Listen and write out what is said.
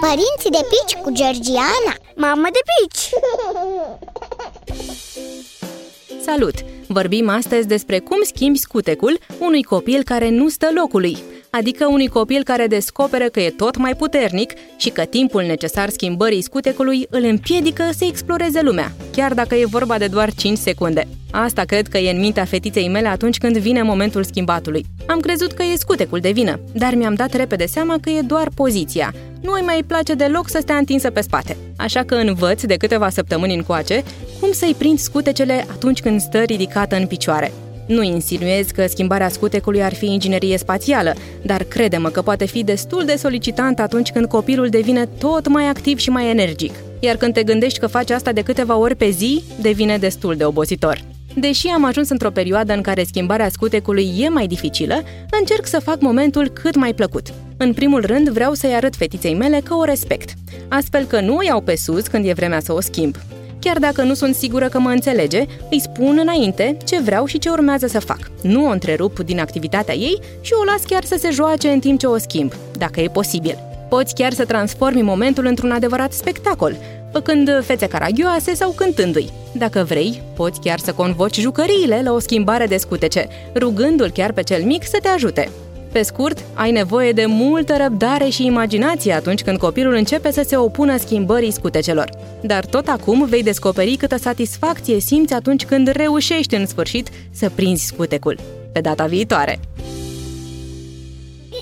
Părinții de pici cu Georgiana. Mamă de pici! Salut! Vorbim astăzi despre cum schimbi scutecul unui copil care nu stă locului, adică unui copil care descoperă că e tot mai puternic și că timpul necesar schimbării scutecului îl împiedică să exploreze lumea, chiar dacă e vorba de doar 5 secunde. Asta cred că e în mintea fetiței mele atunci când vine momentul schimbatului. Am crezut că e scutecul de vină, dar mi-am dat repede seama că e doar poziția. Nu îi mai place deloc să stea întinsă pe spate. Așa că învăț de câteva săptămâni încoace cum să-i prind scutecele atunci când stă ridicată în picioare. Nu insinuez că schimbarea scutecului ar fi inginerie spațială, dar crede-mă că poate fi destul de solicitant atunci când copilul devine tot mai activ și mai energic. Iar când te gândești că faci asta de câteva ori pe zi, devine destul de obositor. Deși am ajuns într-o perioadă în care schimbarea scutecului e mai dificilă, încerc să fac momentul cât mai plăcut. În primul rând, vreau să-i arăt fetiței mele că o respect, astfel că nu o iau pe sus când e vremea să o schimb. Chiar dacă nu sunt sigură că mă înțelege, îi spun înainte ce vreau și ce urmează să fac. Nu o întrerup din activitatea ei și o las chiar să se joace în timp ce o schimb, dacă e posibil. Poți chiar să transformi momentul într-un adevărat spectacol, făcând fețe caragioase sau cântându-i. Dacă vrei, poți chiar să convoci jucăriile la o schimbare de scutece, rugându-l chiar pe cel mic să te ajute. Pe scurt, ai nevoie de multă răbdare și imaginație atunci când copilul începe să se opună schimbării scutecelor. Dar tot acum vei descoperi câtă satisfacție simți atunci când reușești în sfârșit să prinzi scutecul. Pe data viitoare!